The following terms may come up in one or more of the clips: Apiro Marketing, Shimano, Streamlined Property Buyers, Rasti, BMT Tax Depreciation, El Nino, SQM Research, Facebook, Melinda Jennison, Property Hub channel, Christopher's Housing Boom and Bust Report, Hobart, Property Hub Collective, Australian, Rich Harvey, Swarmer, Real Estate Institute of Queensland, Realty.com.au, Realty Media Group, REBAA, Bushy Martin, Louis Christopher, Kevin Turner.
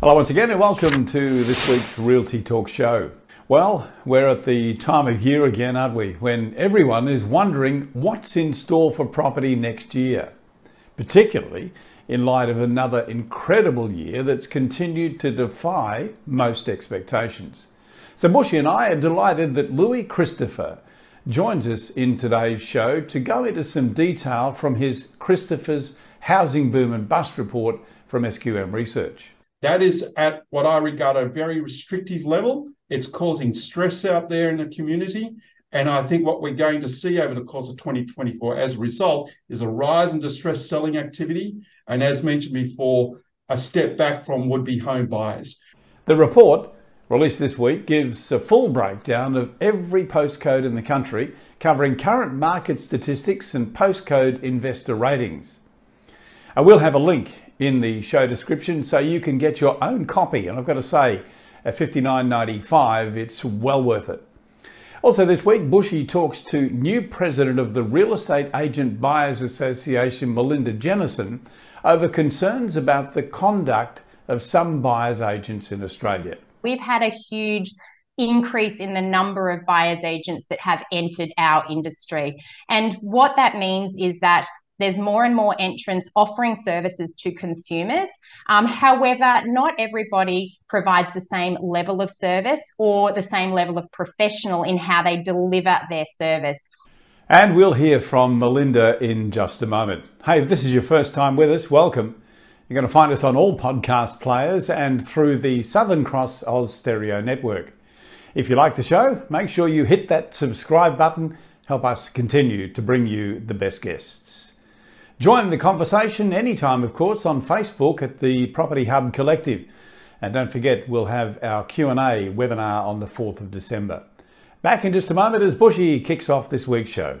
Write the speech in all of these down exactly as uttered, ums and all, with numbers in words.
Hello once again and welcome to this week's Realty Talk Show. Well, we're at the time of year again, aren't we, when everyone is wondering what's in store for property next year, particularly in light of another incredible year that's continued to defy most expectations. So Bushy and I are delighted that Louis Christopher joins us in today's show to go into some detail from his Christopher's Housing Boom and Bust Report from S Q M Research. That is at what I regard a very restrictive level. It's causing stress out there in the community. And I think what we're going to see over the course of twenty twenty-four as a result is a rise in distressed selling activity. And as mentioned before, a step back from would-be home buyers. The report released this week gives a full breakdown of every postcode in the country, covering current market statistics and postcode investor ratings. I will have a link in the show description so you can get your own copy, and I've got to say at fifty-nine ninety-five it's well worth it. Also this week, Bushy talks to new president of the Real Estate Agent Buyers Association, Melinda Jennison, over concerns about the conduct of some buyers agents in Australia. We've had a huge increase in the number of buyers agents that have entered our industry, and what that means is that there's more and more entrants offering services to consumers. Um, however, not everybody provides the same level of service or the same level of professional in how they deliver their service. And we'll hear from Melinda in just a moment. Hey, if this is your first time with us, welcome. You're going to find us on all podcast players and through the Southern Cross Oz Stereo Network. If you like the show, make sure you hit that subscribe button. Help us continue to bring you the best guests. Join the conversation anytime, of course, on Facebook at the Property Hub Collective. And don't forget, we'll have our Q and A webinar on the fourth of December. Back in just a moment as Bushy kicks off this week's show.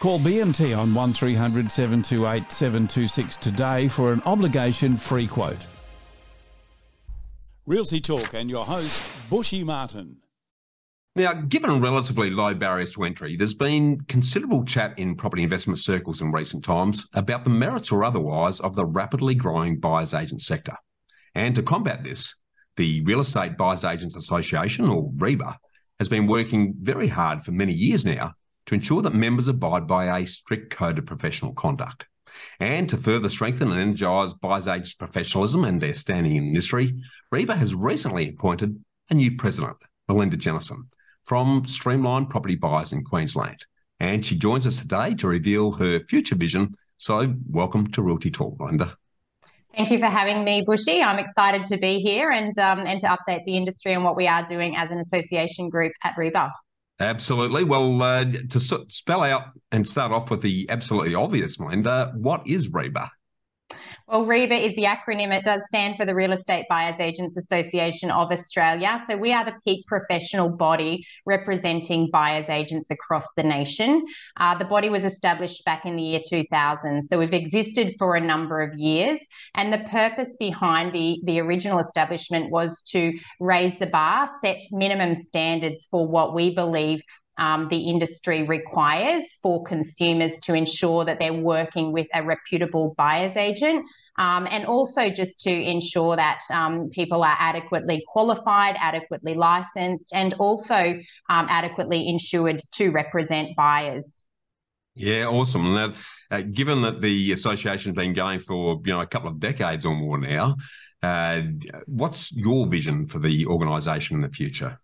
Call B M T on one three hundred, seven two eight, seven two six today for an obligation-free quote. Realty Talk and your host, Bushy Martin. Now, given relatively low barriers to entry, there's been considerable chat in property investment circles in recent times about the merits or otherwise of the rapidly growing buyers agent sector. And to combat this, the Real Estate Buyers Agents Association, or REBAA, has been working very hard for many years now to ensure that members abide by a strict code of professional conduct. And to further strengthen and energise buyers agents' professionalism and their standing in the industry, REBAA has recently appointed a new president, Melinda Jennison, from Streamlined Property Buyers in Queensland. And she joins us today to reveal her future vision. So welcome to Realty Talk, Melinda. Thank you for having me, Bushy. I'm excited to be here and, um, and to update the industry on what we are doing as an association group at REBAA. Absolutely. Well, uh, to spell out and start off with the absolutely obvious, Melinda, what is REBAA? Well, REBAA is the acronym. It does stand for the Real Estate Buyers Agents Association of Australia. So we are the peak professional body representing buyers agents across the nation. Uh, the body was established back in the year two thousand. So we've existed for a number of years. And the purpose behind the, the original establishment was to raise the bar, set minimum standards for what we believe Um, the industry requires for consumers to ensure that they're working with a reputable buyer's agent, um, and also just to ensure that um, people are adequately qualified, adequately licensed, and also um, adequately insured to represent buyers. Yeah, awesome. Now, uh, given that the association's been going for you know a couple of decades or more now, uh, what's your vision for the organisation in the future?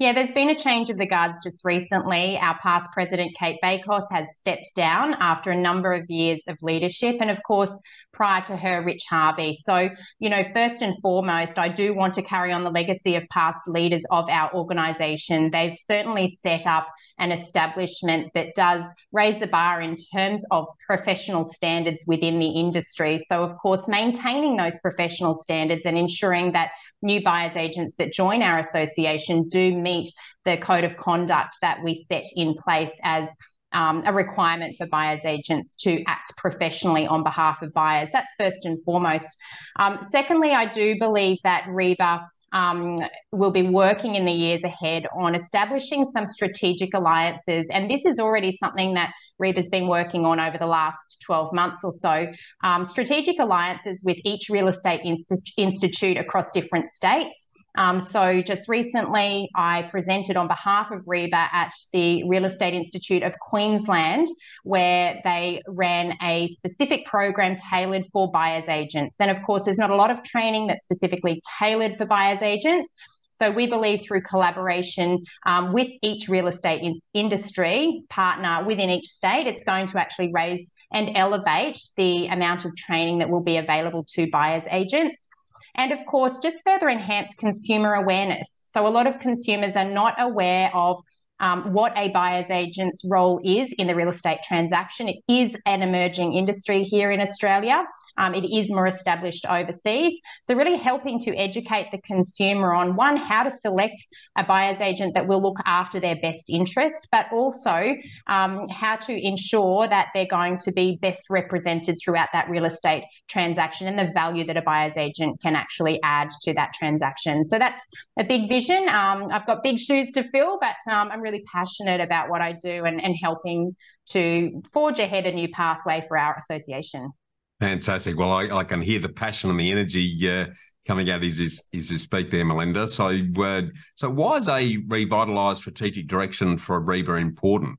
Yeah, there's been a change of the guards just recently. Our past president, Kate Bacos, has stepped down after a number of years of leadership, and of course, prior to her, Rich Harvey. So, you know, first and foremost, I do want to carry on the legacy of past leaders of our organisation. They've certainly set up an establishment that does raise the bar in terms of professional standards within the industry. So, of course, maintaining those professional standards and ensuring that new buyers agents that join our association do do meet the code of conduct that we set in place as Um, a requirement for buyers agents to act professionally on behalf of buyers. That's first and foremost. Um, secondly, I do believe that REBAA um, will be working in the years ahead on establishing some strategic alliances. And this is already something that REBAA's been working on over the last twelve months or so. Um, strategic alliances with each real estate inst- institute across different states. Um, so just recently, I presented on behalf of REBAA at the Real Estate Institute of Queensland, where they ran a specific program tailored for buyers agents. And of course, there's not a lot of training that's specifically tailored for buyers agents. So we believe through collaboration um, with each real estate in- industry partner within each state, it's going to actually raise and elevate the amount of training that will be available to buyers agents. And of course, just further enhance consumer awareness. So a lot of consumers are not aware of um, what a buyer's agent's role is in the real estate transaction. It is an emerging industry here in Australia. Um, it is more established overseas. So really helping to educate the consumer on, one, how to select a buyer's agent that will look after their best interest, but also um, how to ensure that they're going to be best represented throughout that real estate transaction and the value that a buyer's agent can actually add to that transaction. So that's a big vision. Um, I've got big shoes to fill, but um, I'm really passionate about what I do and, and helping to forge ahead a new pathway for our association. Fantastic. Well, I, I can hear the passion and the energy uh, coming out as you speak there, Melinda. So uh, so why is a revitalised strategic direction for REBAA important?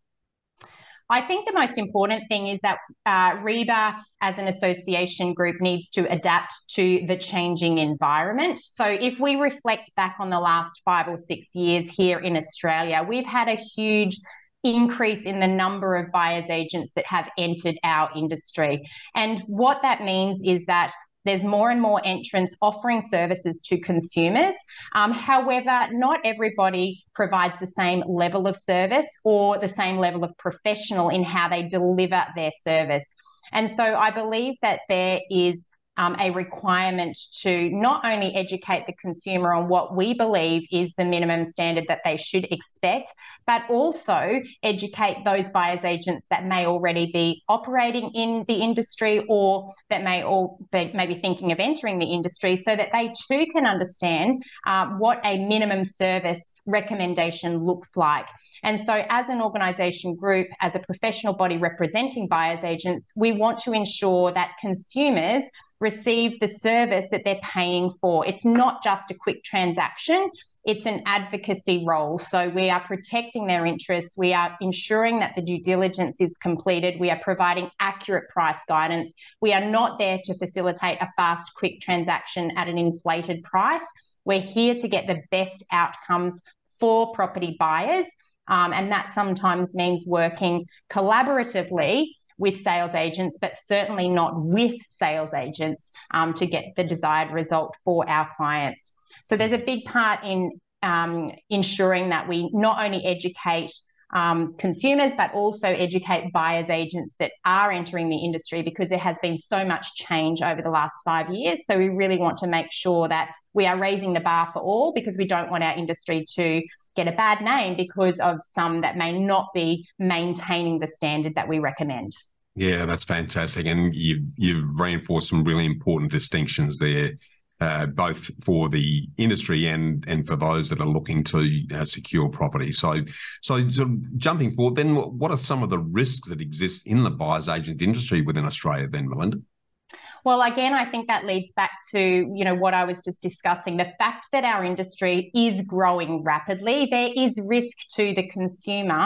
I think the most important thing is that uh, REBAA as an association group needs to adapt to the changing environment. So if we reflect back on the last five or six years here in Australia, we've had a huge increase in the number of buyers agents that have entered our industry. And what that means is that there's more and more entrants offering services to consumers. Um, however, not everybody provides the same level of service or the same level of professional in how they deliver their service. And so I believe that there is Um, a requirement to not only educate the consumer on what we believe is the minimum standard that they should expect, but also educate those buyers agents that may already be operating in the industry or that may all be maybe thinking of entering the industry, so that they too can understand uh, what a minimum service recommendation looks like. And so as an organisation group, as a professional body representing buyers agents, we want to ensure that consumers receive the service that they're paying for. It's not just a quick transaction, it's an advocacy role. So we are protecting their interests, we are ensuring that the due diligence is completed, we are providing accurate price guidance. We are not there to facilitate a fast, quick transaction at an inflated price. We're here to get the best outcomes for property buyers. Um, and that sometimes means working collaboratively with sales agents, but certainly not with sales agents um, to get the desired result for our clients. So there's a big part in um, ensuring that we not only educate um, consumers, but also educate buyers agents that are entering the industry, because there has been so much change over the last five years. So we really want to make sure that we are raising the bar for all, because we don't want our industry to get a bad name because of some that may not be maintaining the standard that we recommend. Yeah, that's fantastic. And you've, you've reinforced some really important distinctions there, uh, both for the industry and and for those that are looking to uh, secure property. So, so so jumping forward then, what are some of the risks that exist in the buyer's agent industry within Australia then, Melinda? Well, again, I think that leads back to, you know, what I was just discussing, the fact that our industry is growing rapidly. There is risk to the consumer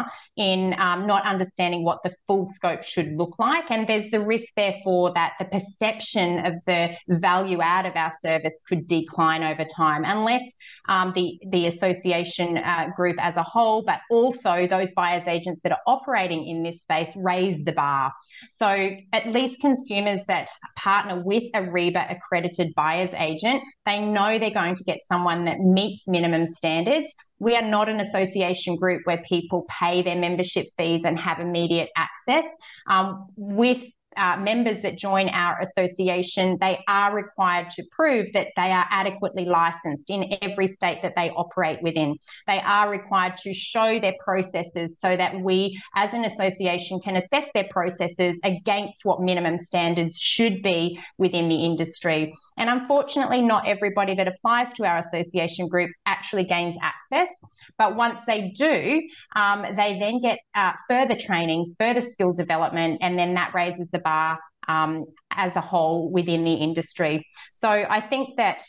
in um, not understanding what the full scope should look like. And there's the risk, therefore, that the perception of the value add of our service could decline over time, unless um, the, the association uh, group as a whole, but also those buyers agents that are operating in this space, raise the bar. So at least consumers that partner with a REBAA accredited buyer's agent, they know they're going to get someone that meets minimum standards. We are not an association group where people pay their membership fees and have immediate access. Um, with uh, members that join our association, they are required to prove that they are adequately licensed in every state that they operate within. They are required to show their processes so that we as an association can assess their processes against what minimum standards should be within the industry. And unfortunately, not everybody that applies to our association group actually gains access. But once they do, um, they then get uh, further training, further skill development, and then that raises the bar um, as a whole within the industry. So I think that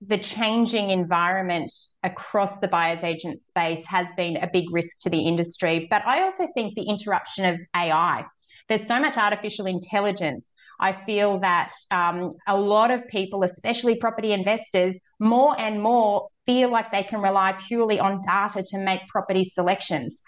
the changing environment across the buyer's agent space has been a big risk to the industry. But I also think the interruption of A I. There's so much artificial intelligence. I feel that um, a lot of people, especially property investors, more and more feel like they can rely purely on data to make property selections.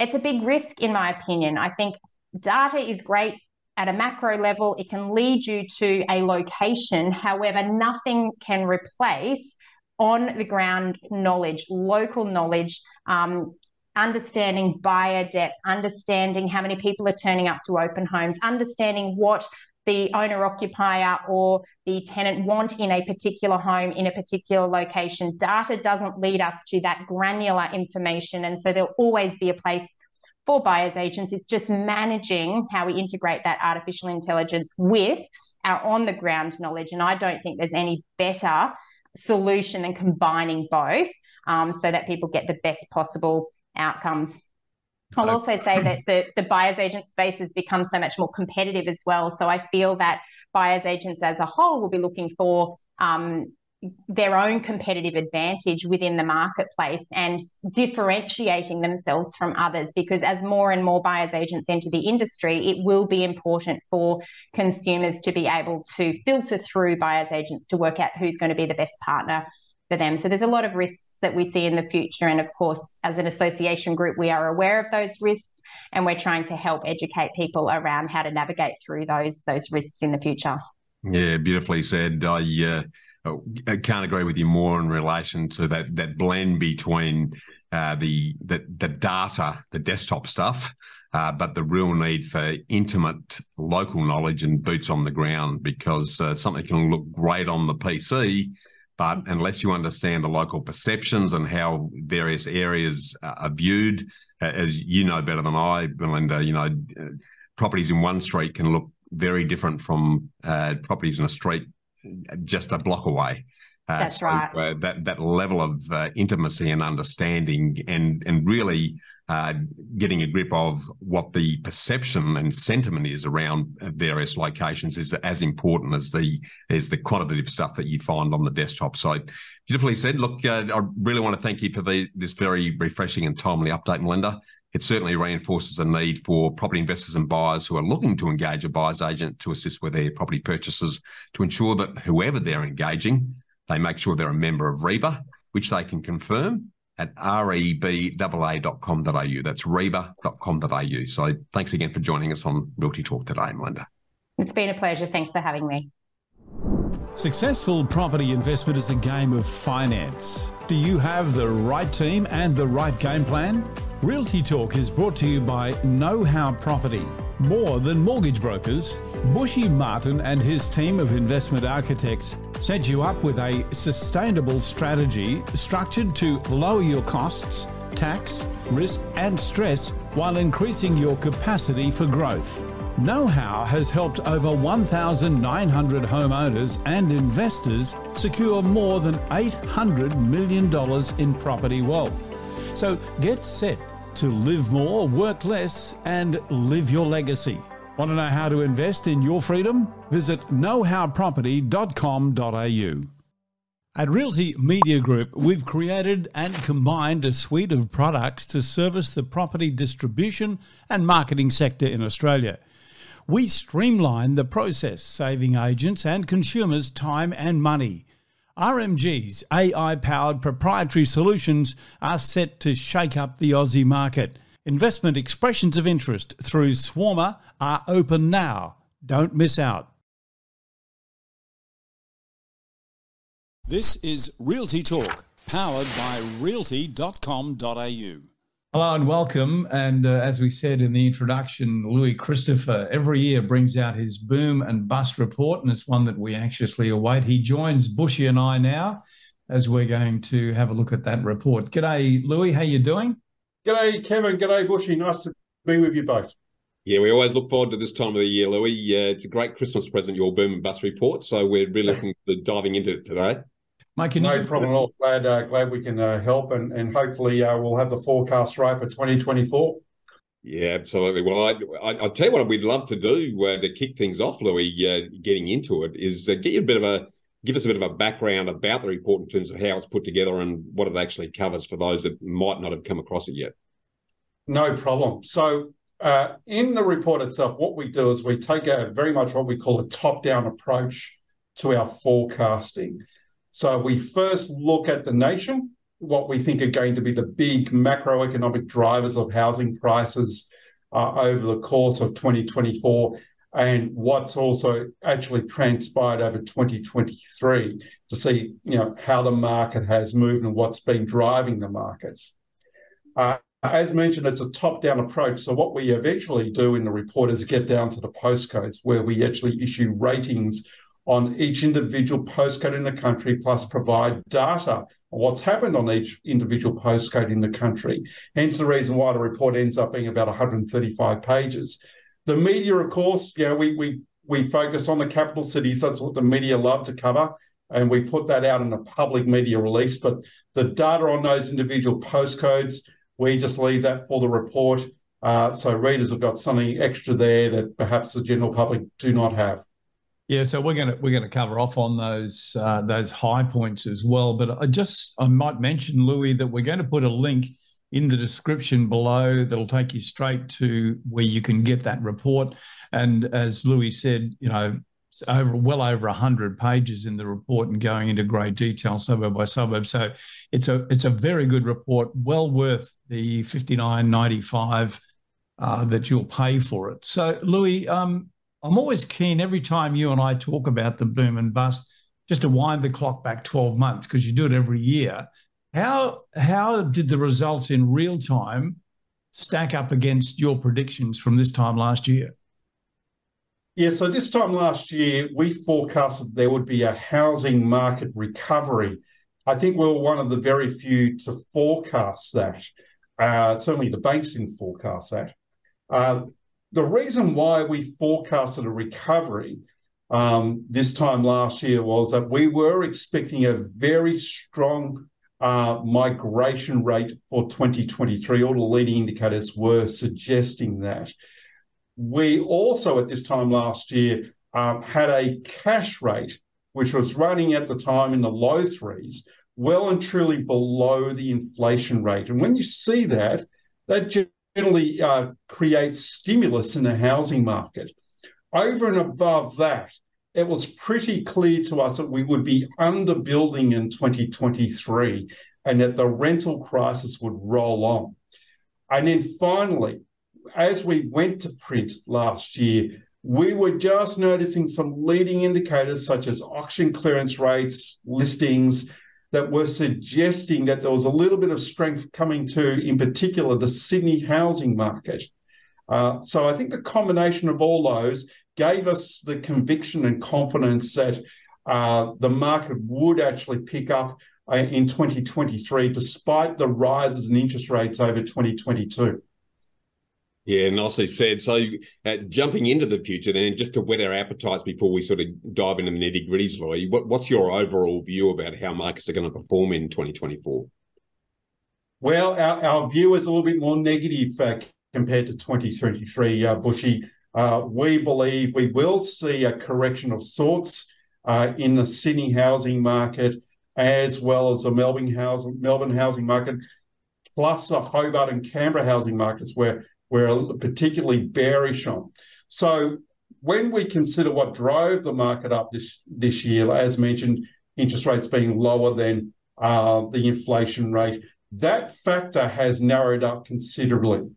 It's a big risk, in my opinion. I think data is great at a macro level. It can lead you to a location. However, nothing can replace on-the-ground knowledge, local knowledge, um, understanding buyer depth, understanding how many people are turning up to open homes, understanding what the owner-occupier or the tenant want in a particular home in a particular location. Data doesn't lead us to that granular information, and so there'll always be a place for buyers agents. It's just managing how we integrate that artificial intelligence with our on-the-ground knowledge, and I don't think there's any better solution than combining both um, so that people get the best possible outcomes. I'll also say that the, the buyer's agent space has become so much more competitive as well. So I feel that buyer's agents as a whole will be looking for um, their own competitive advantage within the marketplace and differentiating themselves from others, because as more and more buyer's agents enter the industry, it will be important for consumers to be able to filter through buyer's agents to work out who's going to be the best partner for them. So there's a lot of risks that we see in the future, and of course as an association group we are aware of those risks and we're trying to help educate people around how to navigate through those those risks in the future. Yeah, beautifully said. I uh, I can't agree with you more in relation to that that blend between uh, the, the the data, the desktop stuff, uh, but the real need for intimate local knowledge and boots on the ground, because uh, something can look great on the P C, but unless you understand the local perceptions and how various areas are viewed, as you know better than I, Melinda, you know, properties in one street can look very different from uh, properties in a street just a block away. Uh, That's so, right. Uh, that that level of uh, intimacy and understanding, and and really uh, getting a grip of what the perception and sentiment is around various locations is as important as the as the quantitative stuff that you find on the desktop. So beautifully said. Look, uh, I really want to thank you for the, this very refreshing and timely update, Melinda. It certainly reinforces the need for property investors and buyers who are looking to engage a buyer's agent to assist with their property purchases, to ensure that whoever they're engaging, they make sure they're a member of REBAA, which they can confirm at R E B A A dot com dot A U. That's R E B A A dot com dot A U. So thanks again for joining us on Realty Talk today, Melinda. It's been a pleasure. Thanks for having me. Successful property investment is a game of finance. Do you have the right team and the right game plan? Realty Talk is brought to you by Know How Property, more than mortgage brokers. Bushy Martin and his team of investment architects set you up with a sustainable strategy structured to lower your costs, tax, risk and stress while increasing your capacity for growth. Know How has helped over one thousand nine hundred homeowners and investors secure more than eight hundred million dollars in property wealth. So get set to live more, work less and live your legacy. Want to know how to invest in your freedom? Visit know how property dot com dot A U. At Realty Media Group, we've created and combined a suite of products to service the property distribution and marketing sector in Australia. We streamline the process, saving agents and consumers time and money. R M G's A I-powered proprietary solutions are set to shake up the Aussie market. Investment expressions of interest through Swarmer are open now. Don't miss out. This is Realty Talk, powered by realty dot com dot A U. Hello and welcome. And uh, as we said in the introduction, Louis Christopher every year brings out his Boom and Bust Report, and it's one that we anxiously await. He joins Bushy and I now as we're going to have a look at that report. G'day, Louis. How you doing? G'day, Kevin. G'day, Bushy. Nice to be with you both. Yeah, we always look forward to this time of the year, Louis. Uh, it's a great Christmas present, your Boom and Bust Report, so we're really looking to diving into it today. Mike, can no you problem at all. Glad, uh, glad we can uh, help, and, and hopefully uh, we'll have the forecast right for twenty twenty-four. Yeah, absolutely. Well, I, I, I'll tell you what we'd love to do uh, to kick things off, Louis, uh, getting into it, is uh, get you a bit of a, give us a bit of a background about the report in terms of how it's put together and what it actually covers for those that might not have come across it yet. No problem. So uh, in the report itself, what we do is we take a very much what we call a top-down approach to our forecasting. So we first look at the nation, what we think are going to be the big macroeconomic drivers of housing prices uh, over the course of twenty twenty-four, and what's also actually transpired over twenty twenty-three to see, you know, how the market has moved and what's been driving the markets. Uh, as mentioned, it's a top-down approach. So what we eventually do in the report is get down to the postcodes, where we actually issue ratings on each individual postcode in the country, plus provide data on what's happened on each individual postcode in the country. Hence the reason why the report ends up being about one hundred thirty-five pages. The media, of course, you know, we we we focus on the capital cities. That's what the media love to cover, and we put that out in a public media release. But the data on those individual postcodes, we just leave that for the report. Uh, so readers have got something extra there that perhaps the general public do not have. Yeah, so we're going to we're going to cover off on those uh, those high points as well. But I just I might mention, Louis, that we're going to put a link in the description below that'll take you straight to where you can get that report. And as Louis said, you know, it's over well over a hundred pages in the report and going into great detail suburb by suburb. So it's a it's a very good report, well worth the fifty-nine ninety-five uh, that you'll pay for it. So Louis, um. I'm always keen every time you and I talk about the boom and bust, just to wind the clock back twelve months, because you do it every year. How how did the results in real time stack up against your predictions from this time last year? Yeah, so this time last year, we forecasted there would be a housing market recovery. I think we were one of the very few to forecast that. Uh, certainly the banks didn't forecast that. Uh, The reason why we forecasted a recovery um, this time last year was that we were expecting a very strong uh, migration rate for twenty twenty-three. All the leading indicators were suggesting that. We also, at this time last year, um, had a cash rate, which was running at the time in the low threes, well and truly below the inflation rate. And when you see that, that just generally uh, creates stimulus in the housing market. Over and above that, it was pretty clear to us that we would be underbuilding in twenty twenty-three and that the rental crisis would roll on. And then finally, as we went to print last year, we were just noticing some leading indicators such as auction clearance rates, listings, that were suggesting that there was a little bit of strength coming to, in particular, the Sydney housing market. Uh, so I think the combination of all those gave us the conviction and confidence that uh, the market would actually pick up uh, in twenty twenty-three, despite the rises in interest rates over twenty twenty-two. Yeah, nicely said. So uh, jumping into the future then, just to whet our appetites before we sort of dive into the nitty-gritties, Louis, what, what's your overall view about how markets are going to perform in twenty twenty-four? Well, our, our view is a little bit more negative uh, compared to twenty twenty-three, uh, Bushy. Uh, we believe we will see a correction of sorts uh, in the Sydney housing market, as well as the Melbourne housing, Melbourne housing market, plus the Hobart and Canberra housing markets, where we're particularly bearish on. So when we consider what drove the market up this, this year, as mentioned, interest rates being lower than uh, the inflation rate, that factor has narrowed up considerably.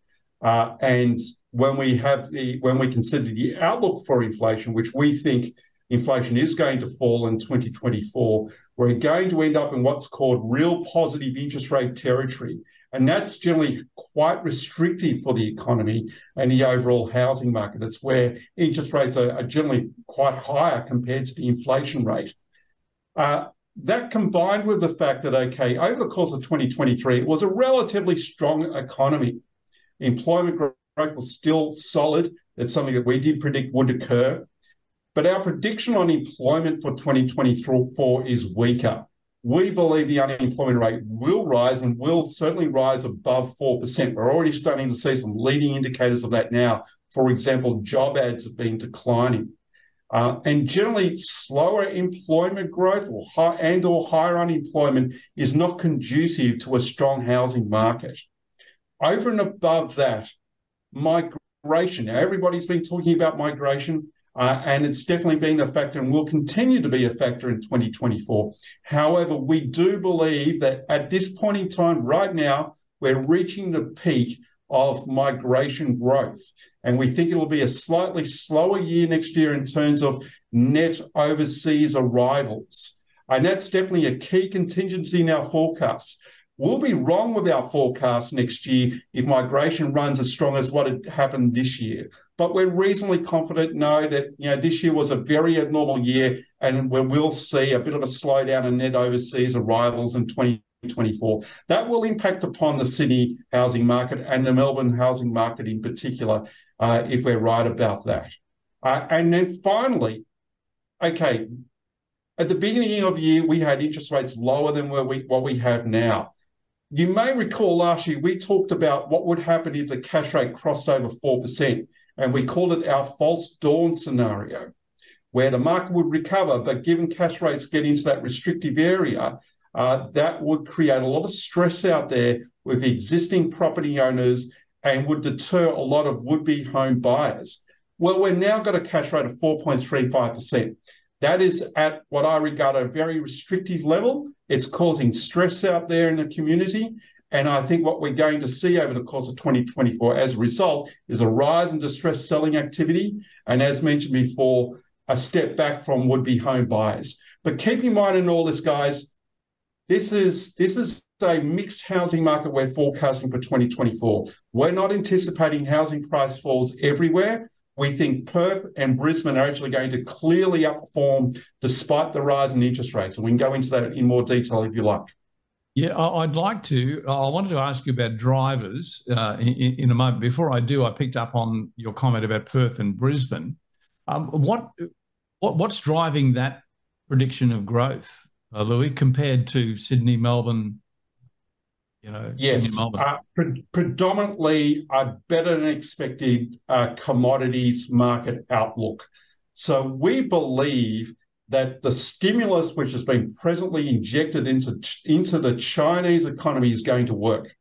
Uh, and when we have the when we consider the outlook for inflation, which we think inflation is going to fall in twenty twenty-four, we're going to end up in what's called real positive interest rate territory. And that's generally quite restrictive for the economy and the overall housing market. It's where interest rates are, are generally quite higher compared to the inflation rate. Uh, that combined with the fact that, okay, over the course of twenty twenty-three, it was a relatively strong economy. Employment growth was still solid. It's something that we did predict would occur. But our prediction on employment for twenty twenty-four is weaker. We believe the unemployment rate will rise and will certainly rise above four percent. We're already starting to see some leading indicators of that now. For example, job ads have been declining. Uh, and generally, slower employment growth or high, and or higher unemployment is not conducive to a strong housing market. Over and above that, migration. Now, everybody's been talking about migration. Uh, and it's definitely been a factor and will continue to be a factor in twenty twenty-four. However, we do believe that at this point in time, right now, we're reaching the peak of migration growth. And we think it'll be a slightly slower year next year in terms of net overseas arrivals. And that's definitely a key contingency in our forecasts. We'll be wrong with our forecast next year if migration runs as strong as what had happened this year. But we're reasonably confident, no, that you know this year was a very abnormal year and we will see a bit of a slowdown in net overseas arrivals in twenty twenty-four. That will impact upon the Sydney housing market and the Melbourne housing market in particular, uh, if we're right about that. Uh, and then finally, okay, at the beginning of the year, we had interest rates lower than where we, what we have now. You may recall last year, we talked about what would happen if the cash rate crossed over four percent, and we called it our false dawn scenario, where the market would recover, but given cash rates get into that restrictive area, uh, that would create a lot of stress out there with the existing property owners and would deter a lot of would-be home buyers. Well, we've now got a cash rate of four point three five percent. That is at what I regard a very restrictive level. It's causing stress out there in the community. And I think what we're going to see over the course of twenty twenty-four as a result is a rise in distressed selling activity. And as mentioned before, a step back from would-be home buyers. But keep in mind in all this, guys, this is, this is a mixed housing market we're forecasting for twenty twenty-four. We're not anticipating housing price falls everywhere. We think Perth and Brisbane are actually going to clearly outperform despite the rise in interest rates. And we can go into that in more detail if you like. Yeah, I'd like to. I wanted to ask you about drivers uh, in, in a moment. Before I do, I picked up on your comment about Perth and Brisbane. Um, what, what what's driving that prediction of growth, uh, Louis, compared to Sydney, Melbourne? You know, yes, uh, pre- predominantly a better than expected uh, commodities market outlook. So we believe that the stimulus which has been presently injected into, into the Chinese economy is going to work.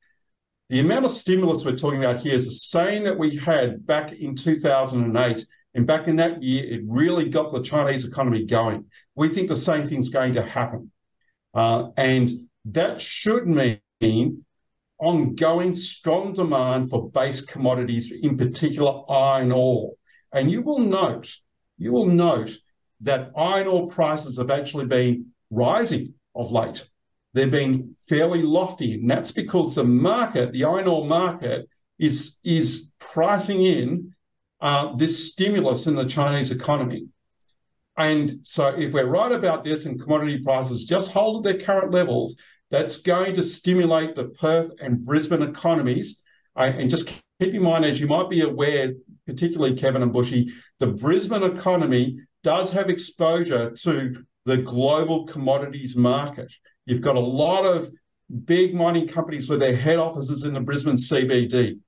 The amount of stimulus we're talking about here is the same that we had back in two thousand eight. And back in that year, it really got the Chinese economy going. We think the same thing's going to happen. Uh, and that should mean ongoing strong demand for base commodities, in particular iron ore. And you will note, you will note that iron ore prices have actually been rising of late. They've been fairly lofty, and that's because the market, the iron ore market, is, is pricing in uh, this stimulus in the Chinese economy. And so if we're right about this and commodity prices just hold at their current levels, that's going to stimulate the Perth and Brisbane economies. Uh, and just keep in mind, as you might be aware, particularly Kevin and Bushy, the Brisbane economy does have exposure to the global commodities market. You've got a lot of big mining companies with their head offices in the Brisbane C B D.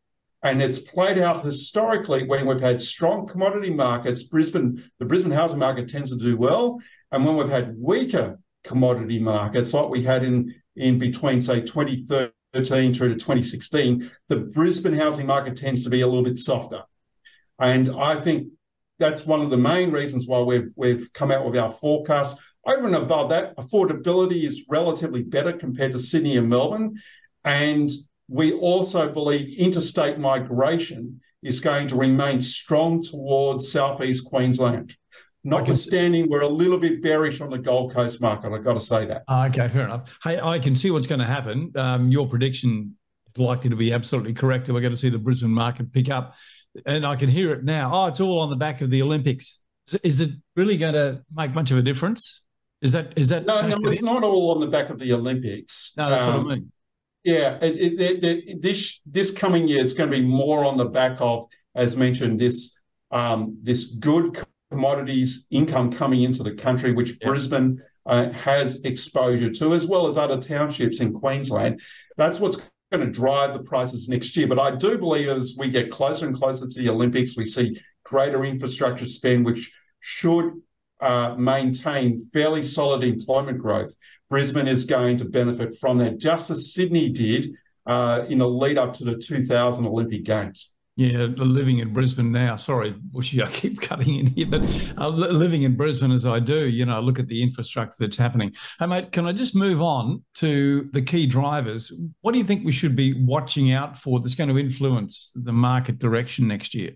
And it's played out historically when we've had strong commodity markets. Brisbane, the Brisbane housing market tends to do well. And when we've had weaker commodity markets, like we had in in between, say, twenty thirteen through to twenty sixteen, the Brisbane housing market tends to be a little bit softer. And I think that's one of the main reasons why we've, we've come out with our forecast. Over and above that, affordability is relatively better compared to Sydney and Melbourne. And we also believe interstate migration is going to remain strong towards southeast Queensland. Notwithstanding, we're a little bit bearish on the Gold Coast market. I've got to say that. Okay, fair enough. Hey, I can see what's going to happen. Um, your prediction likely to be absolutely correct, and we're going to see the Brisbane market pick up. And I can hear it now. Oh, it's all on the back of the Olympics. Is it really going to make much of a difference? Is that is that? No, no, it's not all on the back of the Olympics. No, that's um, what I mean. Yeah, it, it, it, this this coming year, it's going to be more on the back of, as mentioned, this um, this good commodities income coming into the country, which yeah. Brisbane uh, has exposure to, as well as other townships in Queensland. That's what's going to drive the prices next year. But I do believe as we get closer and closer to the Olympics, we see greater infrastructure spend, which should uh, maintain fairly solid employment growth. Brisbane is going to benefit from that, just as Sydney did uh, in the lead up to the two thousand Olympic Games. Yeah, living in Brisbane now. Sorry, Bushy, I keep cutting in here, but uh, living in Brisbane as I do, you know, look at the infrastructure that's happening. Hey, mate, can I just move on to the key drivers? What do you think we should be watching out for that's going to influence the market direction next year?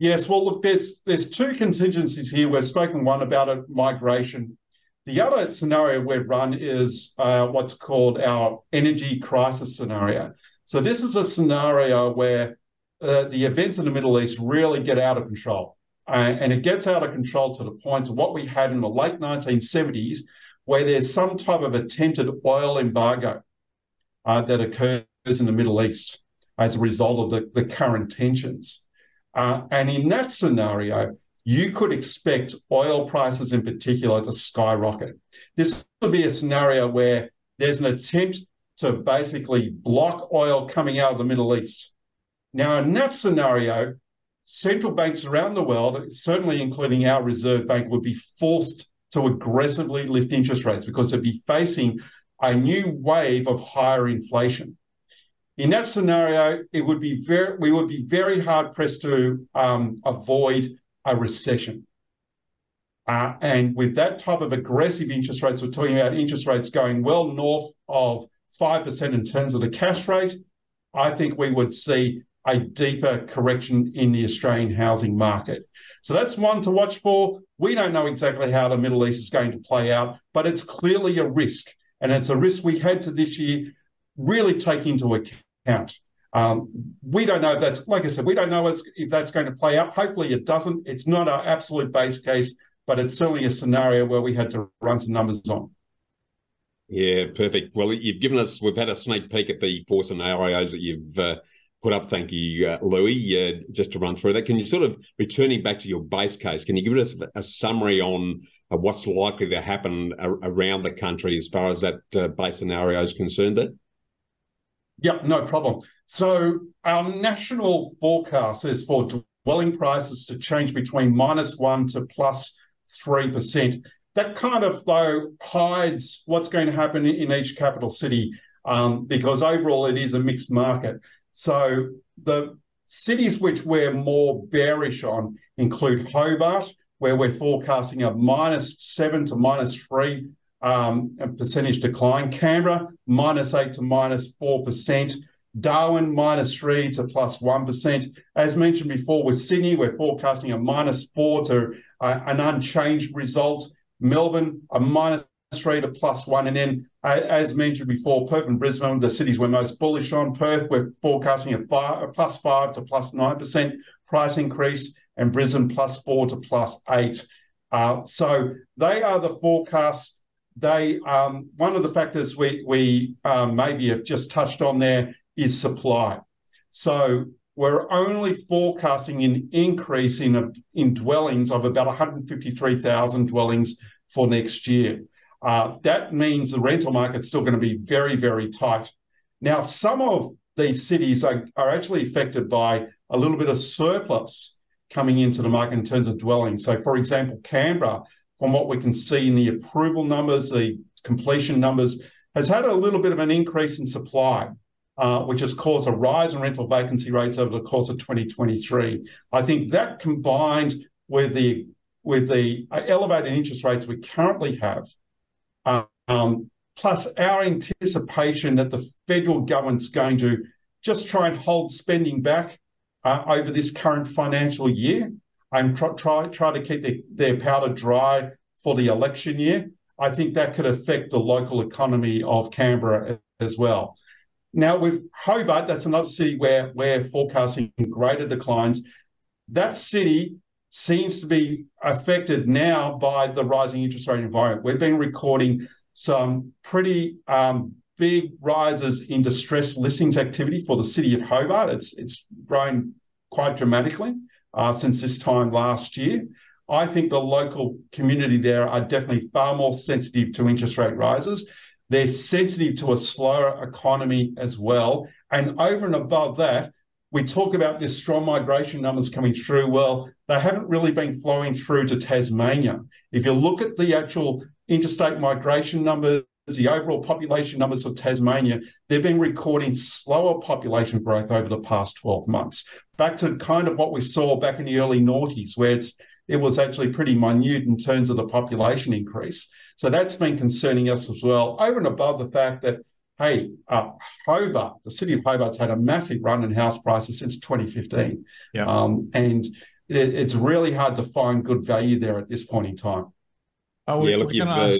Yes, well, look, there's there's two contingencies here. We've spoken one about a migration. The other scenario we've run is uh, what's called our energy crisis scenario. So this is a scenario where Uh, the events in the Middle East really get out of control. Uh, and it gets out of control to the point of what we had in the late nineteen seventies, where there's some type of attempted oil embargo uh, that occurs in the Middle East as a result of the, the current tensions. Uh, and in that scenario, you could expect oil prices in particular to skyrocket. This would be a scenario where there's an attempt to basically block oil coming out of the Middle East. Now, in that scenario, central banks around the world, certainly including our Reserve Bank, would be forced to aggressively lift interest rates because they'd be facing a new wave of higher inflation. In that scenario, it would be very, we would be very hard-pressed to um, avoid a recession. Uh, and with that type of aggressive interest rates, we're talking about interest rates going well north of five percent in terms of the cash rate, I think we would see a deeper correction in the Australian housing market. So that's one to watch for. We don't know exactly how the Middle East is going to play out, but it's clearly a risk. And it's a risk we had to this year really take into account. Um, we don't know if that's, like I said, we don't know if that's going to play out. Hopefully it doesn't. It's not our absolute base case, but it's certainly a scenario where we had to run some numbers on. Yeah, perfect. Well, you've given us, we've had a sneak peek at the four scenarios that you've uh, put up. Thank you, uh, Louis, uh, just to run through that. Can you sort of, returning back to your base case, can you give us a summary on uh, what's likely to happen a- around the country as far as that uh, base scenario is concerned there? Yeah, no problem. So our national forecast is for dwelling prices to change between minus one to plus three percent. That kind of, though, hides what's going to happen in each capital city um, because overall it is a mixed market. So the cities which we're more bearish on include Hobart, where we're forecasting a minus seven to minus three um, percentage decline. Canberra, minus eight to minus four percent. Darwin, minus three to plus one percent. As mentioned before, with Sydney, we're forecasting a minus four to uh, an unchanged result. Melbourne, a minus three to plus one. And then, as mentioned before, Perth and Brisbane, the cities we're most bullish on. Perth, we're forecasting a, five, a plus five to plus nine percent price increase, and Brisbane plus four to plus eight. Uh, so they are the forecasts. They um, one of the factors we, we uh, maybe have just touched on there is supply. So we're only forecasting an increase in, in dwellings of about one hundred fifty-three thousand dwellings for next year. Uh, that means the rental market's still going to be very, very tight. Now, some of these cities are, are actually affected by a little bit of surplus coming into the market in terms of dwellings. So, for example, Canberra, from what we can see in the approval numbers, the completion numbers, has had a little bit of an increase in supply, Uh, which has caused a rise in rental vacancy rates over the course of twenty twenty-three. I think that, combined with the with the elevated interest rates we currently have, um, plus our anticipation that the federal government's going to just try and hold spending back uh, over this current financial year and try try, try to keep their, their powder dry for the election year, I think that could affect the local economy of Canberra as well. Now with Hobart, that's another city where we're forecasting greater declines. That city seems to be affected now by the rising interest rate environment. We've been recording some pretty um, big rises in distressed listings activity for the city of Hobart. It's, it's grown quite dramatically uh, since this time last year. I think the local community there are definitely far more sensitive to interest rate rises. They're sensitive to a slower economy as well. And over and above that, we talk about this strong migration numbers coming through. Well, they haven't really been flowing through to Tasmania. If you look at the actual interstate migration numbers, the overall population numbers of Tasmania, they've been recording slower population growth over the past twelve months, back to kind of what we saw back in the early noughties, where it's it was actually pretty minute in terms of the population increase. So that's been concerning us as well, over and above the fact that, hey, uh, Hobart, the city of Hobart's had a massive run in house prices since twenty fifteen. Yeah. Um, and it, it's really hard to find good value there at this point in time. Oh, yeah, look, you've, ask, uh...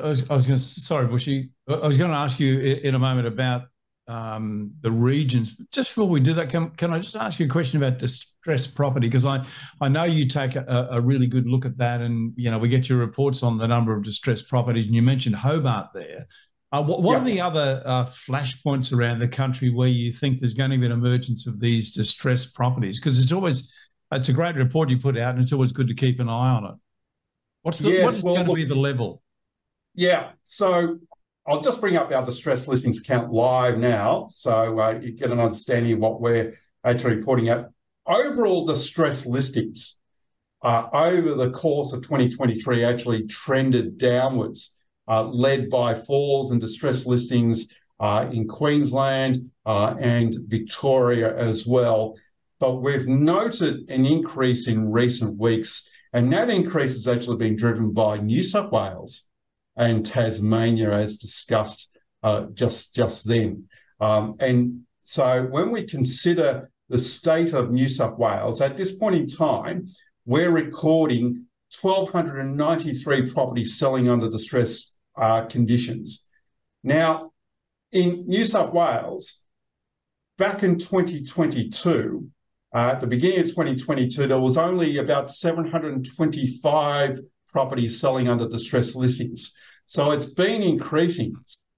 I was, I was going to, sorry, Bushy, I was going to ask you in a moment about Um, the regions. Just before we do that, can, can I just ask you a question about distressed property? Because I, I know you take a, a really good look at that, and you know we get your reports on the number of distressed properties, and you mentioned Hobart there. Uh, what what yeah. are the other uh, flashpoints around the country where you think there's going to be an emergence of these distressed properties? Because it's always, it's a great report you put out, and it's always good to keep an eye on it. What's the, yes, what is well, going to be the level? Yeah, so I'll just bring up our distressed listings count live now, so uh, you get an understanding of what we're actually reporting out. Overall distressed listings uh, over the course of twenty twenty-three actually trended downwards, uh, led by falls in distressed listings uh, in Queensland uh, and Victoria as well. But we've noted an increase in recent weeks, and that increase has actually been driven by New South Wales and Tasmania, as discussed uh, just, just then. Um, and so when we consider the state of New South Wales, at this point in time, we're recording one thousand two hundred ninety-three properties selling under distress uh, conditions. Now, in New South Wales, back in twenty twenty-two, uh, at the beginning of twenty twenty-two, there was only about seven hundred twenty-five properties selling under distressed listings. So it's been increasing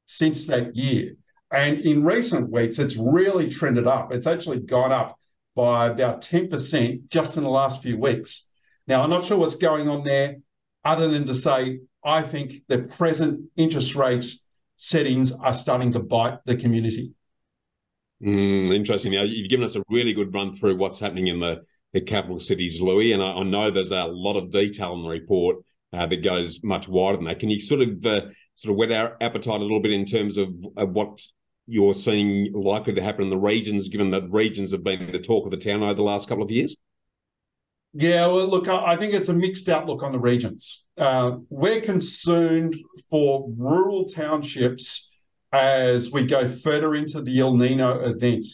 since that year. And in recent weeks, it's really trended up. It's actually gone up by about ten percent just in the last few weeks. Now, I'm not sure what's going on there, other than to say, I think the present interest rate settings are starting to bite the community. Mm, interesting. Now, you've given us a really good run through what's happening in the the capital cities, Louis, and I, I know there's a lot of detail in the report uh, that goes much wider than that. Can you sort of uh, sort of whet our appetite a little bit in terms of, of what you're seeing likely to happen in the regions, given that regions have been the talk of the town over the last couple of years? Yeah, well, look, I, I think it's a mixed outlook on the regions. Uh, we're concerned for rural townships as we go further into the El Nino event.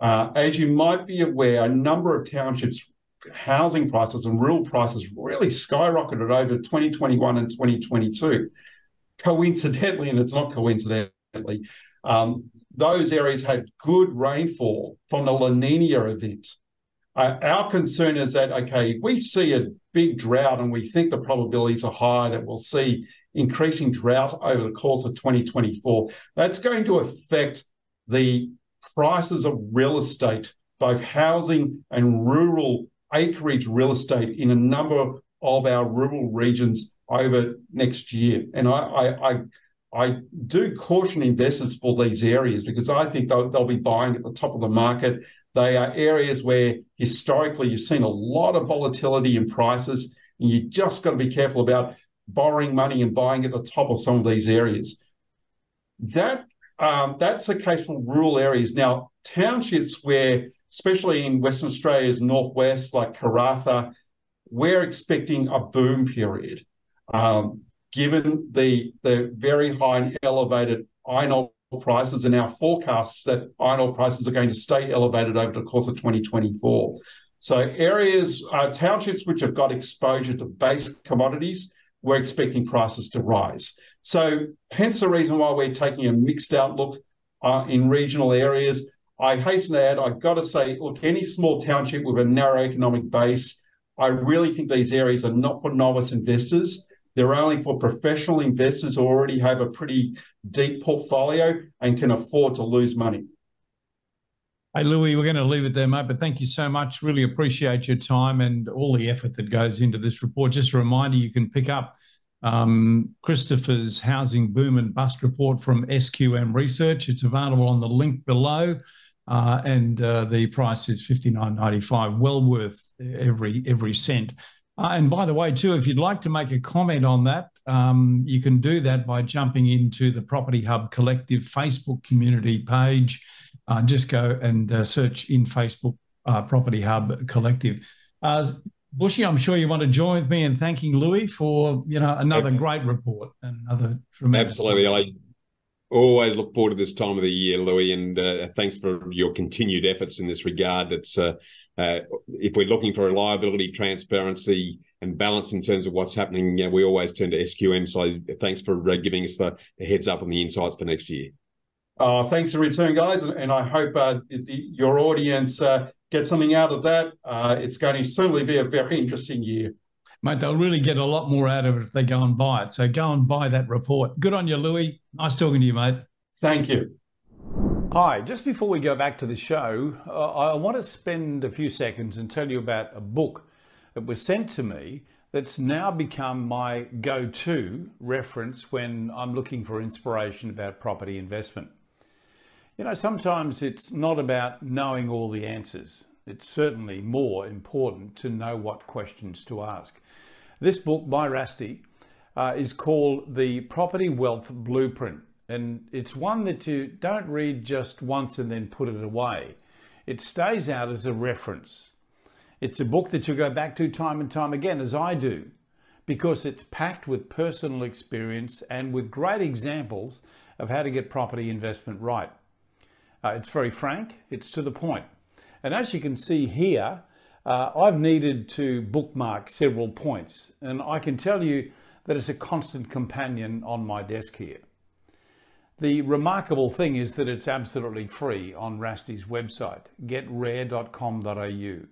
Uh, as you might be aware, a number of townships' housing prices and rural prices really skyrocketed over twenty twenty-one and twenty twenty-two. Coincidentally, and it's not coincidentally, um, those areas had good rainfall from the La Nina event. Uh, our concern is that, okay, we see a big drought and we think the probabilities are high that we'll see increasing drought over the course of twenty twenty-four. That's going to affect the prices of real estate, both housing and rural acreage real estate, in a number of our rural regions over next year. And I I, I, I do caution investors for these areas, because I think they'll, they'll be buying at the top of the market. They are areas where historically you've seen a lot of volatility in prices, and you just got to be careful about borrowing money and buying at the top of some of these areas. That Um, that's the case for rural areas. Now, townships where, especially in Western Australia's northwest, like Karratha, we're expecting a boom period, um, given the, the very high and elevated iron ore prices, and our forecasts that iron ore prices are going to stay elevated over the course of twenty twenty-four. So areas, uh, townships which have got exposure to base commodities, we're expecting prices to rise. So hence the reason why we're taking a mixed outlook uh, in regional areas. I hasten to add, I've got to say, look, any small township with a narrow economic base, I really think these areas are not for novice investors. They're only for professional investors who already have a pretty deep portfolio and can afford to lose money. Hey, Louis, we're going to leave it there, mate, but thank you so much. Really appreciate your time and all the effort that goes into this report. Just a reminder, you can pick up um, Christopher's Housing Boom and Bust Report from S Q M Research. It's available on the link below. Uh, and uh, the price is fifty-nine ninety-five, well worth every every cent. Uh, and by the way, too, if you'd like to make a comment on that, um, you can do that by jumping into the Property Hub Collective Facebook community page. Uh, just go and uh, search in Facebook, uh, Property Hub Collective. Uh, Bushy, I'm sure you want to join with me in thanking Louis for, you know, another Absolutely. great report, another tremendous. Absolutely. I always look forward to this time of the year, Louis, and uh, thanks for your continued efforts in this regard. It's uh, uh, if we're looking for reliability, transparency, and balance in terms of what's happening, you know, we always turn to S Q M. So thanks for uh, giving us the, the heads up and the insights for next year. Uh, thanks for return, guys, and, and I hope uh, the, your audience uh, gets something out of that. Uh, it's going to certainly be a very interesting year. Mate, they'll really get a lot more out of it if they go and buy it. So go and buy that report. Good on you, Louis. Nice talking to you, mate. Thank you. Hi, just before we go back to the show, uh, I want to spend a few seconds and tell you about a book that was sent to me that's now become my go-to reference when I'm looking for inspiration about property investment. You know, sometimes it's not about knowing all the answers. It's certainly more important to know what questions to ask. This book by Rasti uh, is called The Property Wealth Blueprint, and it's one that you don't read just once and then put it away. It stays out as a reference. It's a book that you go back to time and time again, as I do, because it's packed with personal experience and with great examples of how to get property investment right. Uh, it's very frank, it's to the point. And as you can see here, uh, I've needed to bookmark several points, and I can tell you that it's a constant companion on my desk here. The remarkable thing is that it's absolutely free on Rasti's website, get rare dot com dot a u.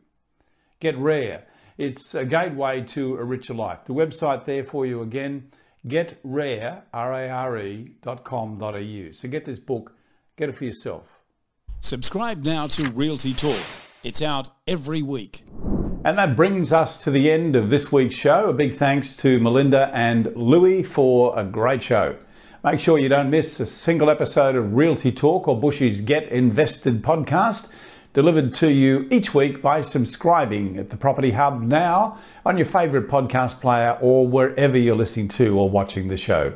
GetRare, it's a gateway to a richer life. The website there for you again, get rare dot com dot a u. So get this book, get it for yourself. Subscribe now to Realty Talk. It's out every week. And that brings us to the end of this week's show. A big thanks to Melinda and Louis for a great show. Make sure you don't miss a single episode of Realty Talk or Bushy's Get Invested podcast, delivered to you each week by subscribing at the Property Hub now on your favourite podcast player or wherever you're listening to or watching the show.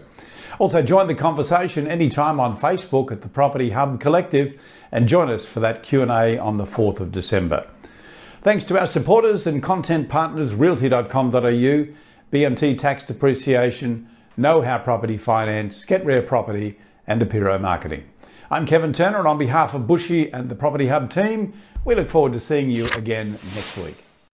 Also, join the conversation anytime on Facebook at the Property Hub Collective and join us for that Q and A on the fourth of December. Thanks to our supporters and content partners, realty dot com dot a u, B M T Tax Depreciation, Know How Property Finance, GetRare Property, and Apiro Marketing. I'm Kevin Turner, and on behalf of Bushy and the Property Hub team, we look forward to seeing you again next week.